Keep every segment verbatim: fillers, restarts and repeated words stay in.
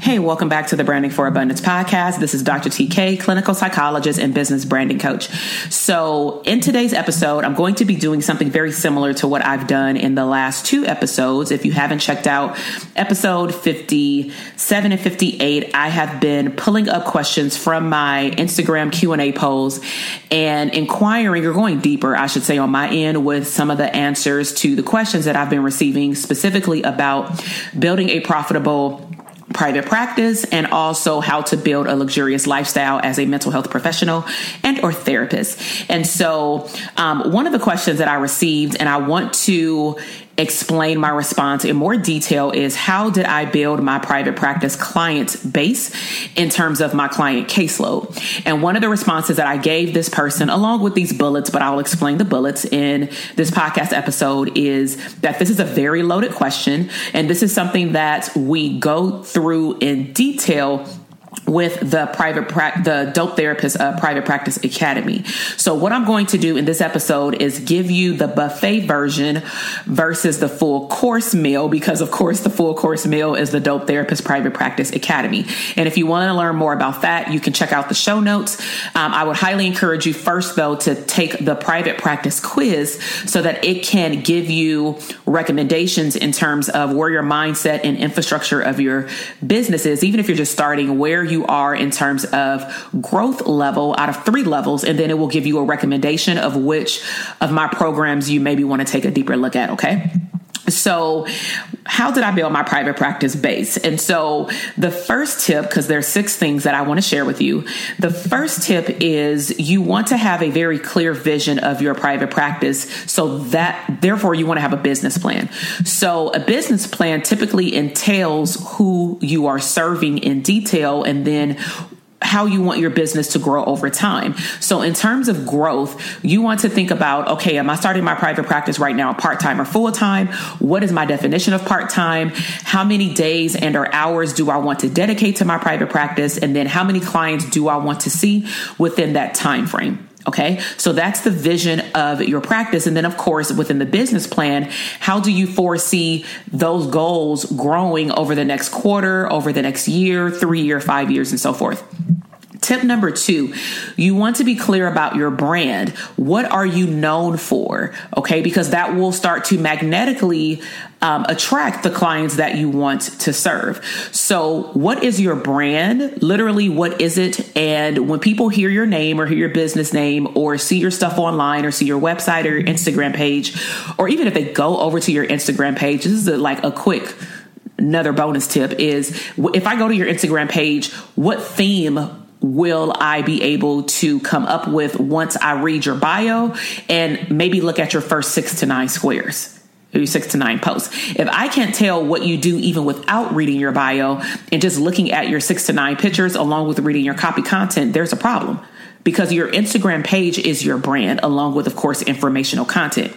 Hey, welcome back to the Branding for Abundance podcast. This is Doctor T K, clinical psychologist and business branding coach. So in today's episode, I'm going to be doing something very similar to what I've done in the last two episodes. If you haven't checked out episode fifty-seven and fifty-eight, I have been pulling up questions from my Instagram Q and A polls and inquiring or going deeper, I should say, on my end with some of the answers to the questions that I've been receiving specifically about building a profitable private practice and also how to build a luxurious lifestyle as a mental health professional and or therapist. And so um, one of the questions that I received, and I want to explain my response in more detail, is how did I build my private practice client base in terms of my client caseload? And one of the responses that I gave this person, along with these bullets, but I'll explain the bullets in this podcast episode, is that this is a very loaded question. And this is something that we go through in detail with the private pra- the Dope Therapist uh, Private Practice Academy. So what I'm going to do in this episode is give you the buffet version versus the full course meal, because of course the full course meal is the Dope Therapist Private Practice Academy. And if you want to learn more about that, you can check out the show notes. Um, I would highly encourage you first though to take the private practice quiz so that it can give you recommendations in terms of where your mindset and infrastructure of your business is, even if you're just starting, where you are in terms of growth level out of three levels, and then it will give you a recommendation of which of my programs you maybe want to take a deeper look at. Okay. So how did I build my private practice base? And so the first tip, because there are six things that I want to share with you. The first tip is you want to have a very clear vision of your private practice. So that therefore you want to have a business plan. So a business plan typically entails who you are serving in detail and then how you want your business to grow over time. So in terms of growth, you want to think about, okay, am I starting my private practice right now part-time or full-time? What is my definition of part-time? How many days and or hours do I want to dedicate to my private practice? And then how many clients do I want to see within that time frame? Okay, so that's the vision of your practice. And then, of course, within the business plan, how do you foresee those goals growing over the next quarter, over the next year, three year, five years, and so forth? Tip number two, you want to be clear about your brand. What are you known for? Okay, because that will start to magnetically um, attract the clients that you want to serve. So what is your brand? Literally, what is it? And when people hear your name or hear your business name or see your stuff online or see your website or your Instagram page, or even if they go over to your Instagram page, this is a, like a quick another bonus tip is if I go to your Instagram page, what theme will I be able to come up with once I read your bio and maybe look at your first six to nine squares? Maybe six to nine posts. If I can't tell what you do, even without reading your bio and just looking at your six to nine pictures along with reading your copy content, there's a problem, because your Instagram page is your brand along with, of course, informational content.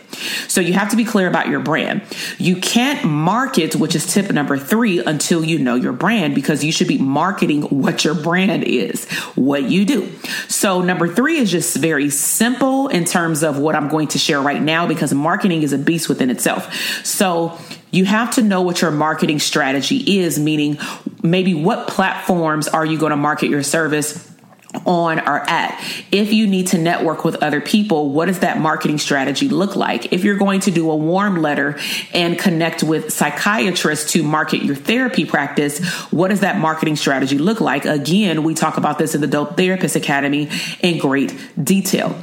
So you have to be clear about your brand. You can't market, which is tip number three, until you know your brand, because you should be marketing what your brand is, what you do. So number three is just very simple in terms of what I'm going to share right now, because marketing is a beast within itself. So you have to know what your marketing strategy is, meaning maybe what platforms are you going to market your service on or at. If you need to network with other people, what does that marketing strategy look like? If you're going to do a warm letter and connect with psychiatrists to market your therapy practice, what does that marketing strategy look like? Again, we talk about this in the Dope Therapist Academy in great detail.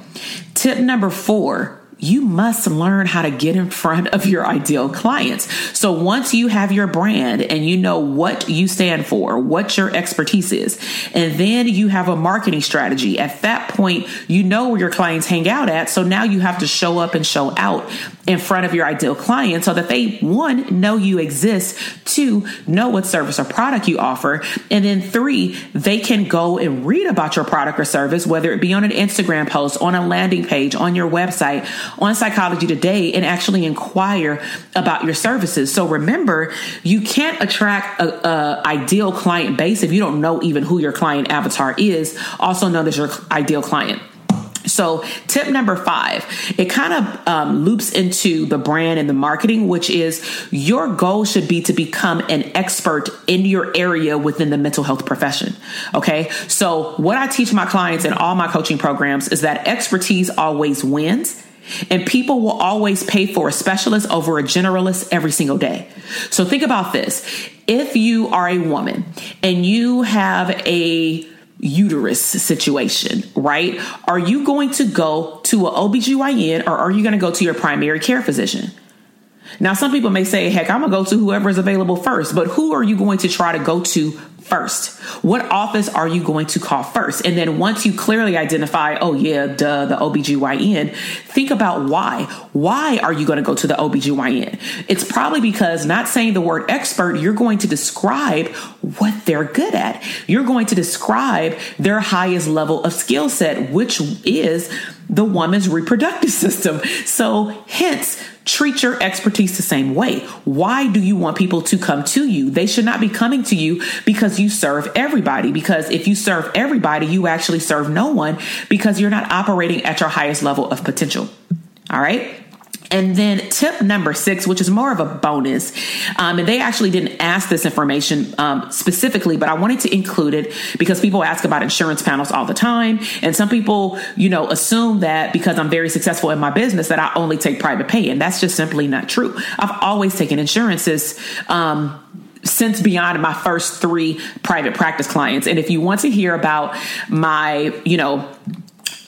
Tip number four, you must learn how to get in front of your ideal clients. So once you have your brand and you know what you stand for, what your expertise is, and then you have a marketing strategy, at that point, you know where your clients hang out at. So now you have to show up and show out in front of your ideal client so that they, one, know you exist, two, know what service or product you offer, and then three, they can go and read about your product or service, whether it be on an Instagram post, on a landing page, on your website, on Psychology Today, and actually inquire about your services. So remember, you can't attract a, a ideal client base if you don't know even who your client avatar is, also known as your ideal client. So tip number five, it kind of um, loops into the brand and the marketing, which is your goal should be to become an expert in your area within the mental health profession. Okay. So what I teach my clients in all my coaching programs is that expertise always wins. And people will always pay for a specialist over a generalist every single day. So think about this. If you are a woman and you have a uterus situation, right? Are you going to go to an O B G Y N, or are you going to go to your primary care physician? Now, some people may say, heck, I'm going to go to whoever is available first, but who are you going to try to go to first? What office are you going to call first? And then once you clearly identify, oh yeah, duh, the O B G Y N, think about why. Why are you going to go to the O B G Y N? It's probably because, not saying the word expert, you're going to describe what they're good at. You're going to describe their highest level of skill set, which is the woman's reproductive system. So hence, treat your expertise the same way. Why do you want people to come to you? They should not be coming to you because you serve everybody. Because if you serve everybody, you actually serve no one, because you're not operating at your highest level of potential. All right. And then tip number six, which is more of a bonus, um, and they actually didn't ask this information um, specifically, but I wanted to include it because people ask about insurance panels all the time. And some people, you know, assume that because I'm very successful in my business that I only take private pay. And that's just simply not true. I've always taken insurances um since beyond my first three private practice clients. And if you want to hear about my, you know,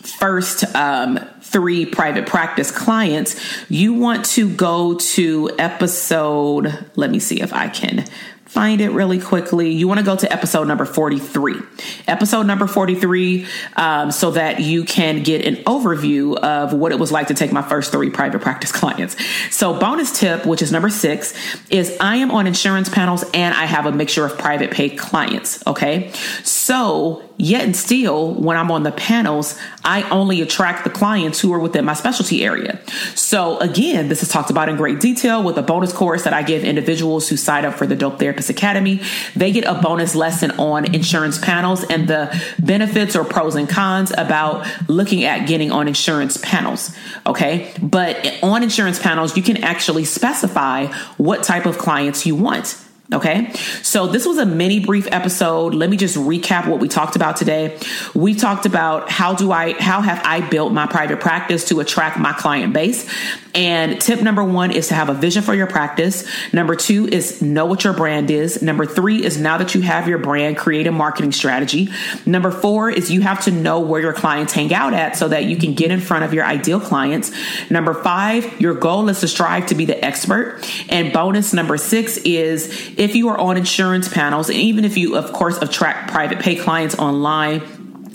first um, three private practice clients, you want to go to episode, let me see if I can find it really quickly. You want to go to episode number forty-three, episode number forty-three, um, so that you can get an overview of what it was like to take my first three private practice clients. So bonus tip, which is number six, is I am on insurance panels and I have a mixture of private pay clients. Okay. So yet and still, when I'm on the panels, I only attract the clients who are within my specialty area. So again, this is talked about in great detail with a bonus course that I give individuals who sign up for the Dope Therapist Academy. They get a bonus lesson on insurance panels and the benefits or pros and cons about looking at getting on insurance panels. Okay. But on insurance panels, you can actually specify what type of clients you want. Okay, so this was a mini brief episode. Let me just recap what we talked about today. We talked about how do I, how have I built my private practice to attract my client base? And tip number one is to have a vision for your practice. Number two is know what your brand is. Number three is, now that you have your brand, create a marketing strategy. Number four is you have to know where your clients hang out at so that you can get in front of your ideal clients. Number five, your goal is to strive to be the expert. And bonus number six is, if you are on insurance panels, and even if you, of course, attract private pay clients online,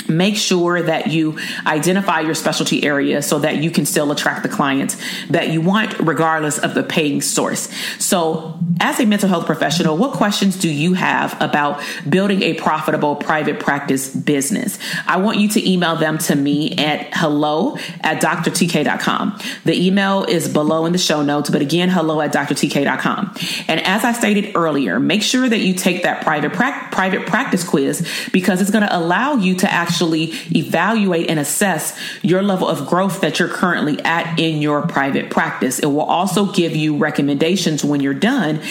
Make sure that you identify your specialty area so that you can still attract the clients that you want, regardless of the paying source. So as a mental health professional, what questions do you have about building a profitable private practice business? I want you to email them to me at hello at d r t k dot com. The email is below in the show notes, but again, hello at d r t k dot com. And as I stated earlier, make sure that you take that private, pra- private practice quiz, because it's going to allow you to actually evaluate and assess your level of growth that you're currently at in your private practice. It will also give you recommendations when you're done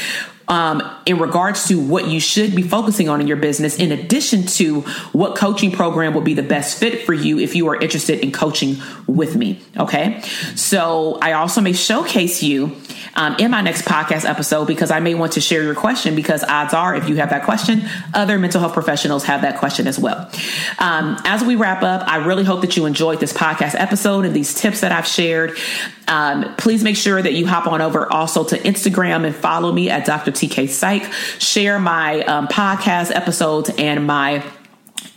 um, in regards to what you should be focusing on in your business, in addition to what coaching program will be the best fit for you if you are interested in coaching with me. Okay. So I also may showcase you Um, in my next podcast episode, because I may want to share your question, because odds are, if you have that question, other mental health professionals have that question as well. Um, as we wrap up, I really hope that you enjoyed this podcast episode and these tips that I've shared. Um, please make sure that you hop on over also to Instagram and follow me at Doctor T K Psych. Share my um, podcast episodes and my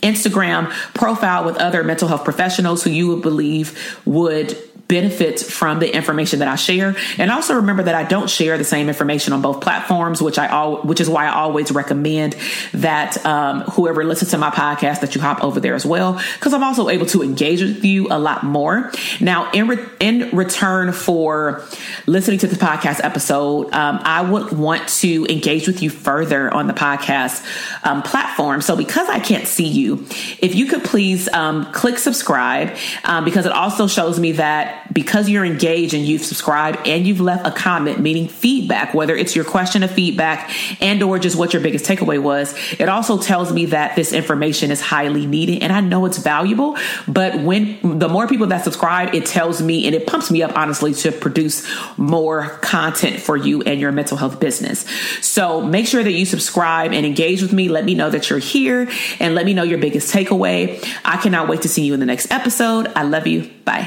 Instagram profile with other mental health professionals who you would believe would benefits from the information that I share. And also remember that I don't share the same information on both platforms, which I all, which is why I always recommend that um, whoever listens to my podcast, that you hop over there as well, because I'm also able to engage with you a lot more. Now, in re- in return for listening to the podcast episode, um, I would want to engage with you further on the podcast um, platform. So because I can't see you, if you could please um, click subscribe, um, because it also shows me that because you're engaged and you've subscribed and you've left a comment, meaning feedback, whether it's your question of feedback and or just what your biggest takeaway was, it also tells me that this information is highly needed. And I know it's valuable, but when the more people that subscribe, it tells me and it pumps me up, honestly, to produce more content for you and your mental health business. So make sure that you subscribe and engage with me. Let me know that you're here and let me know your biggest takeaway. I cannot wait to see you in the next episode. I love you. Bye.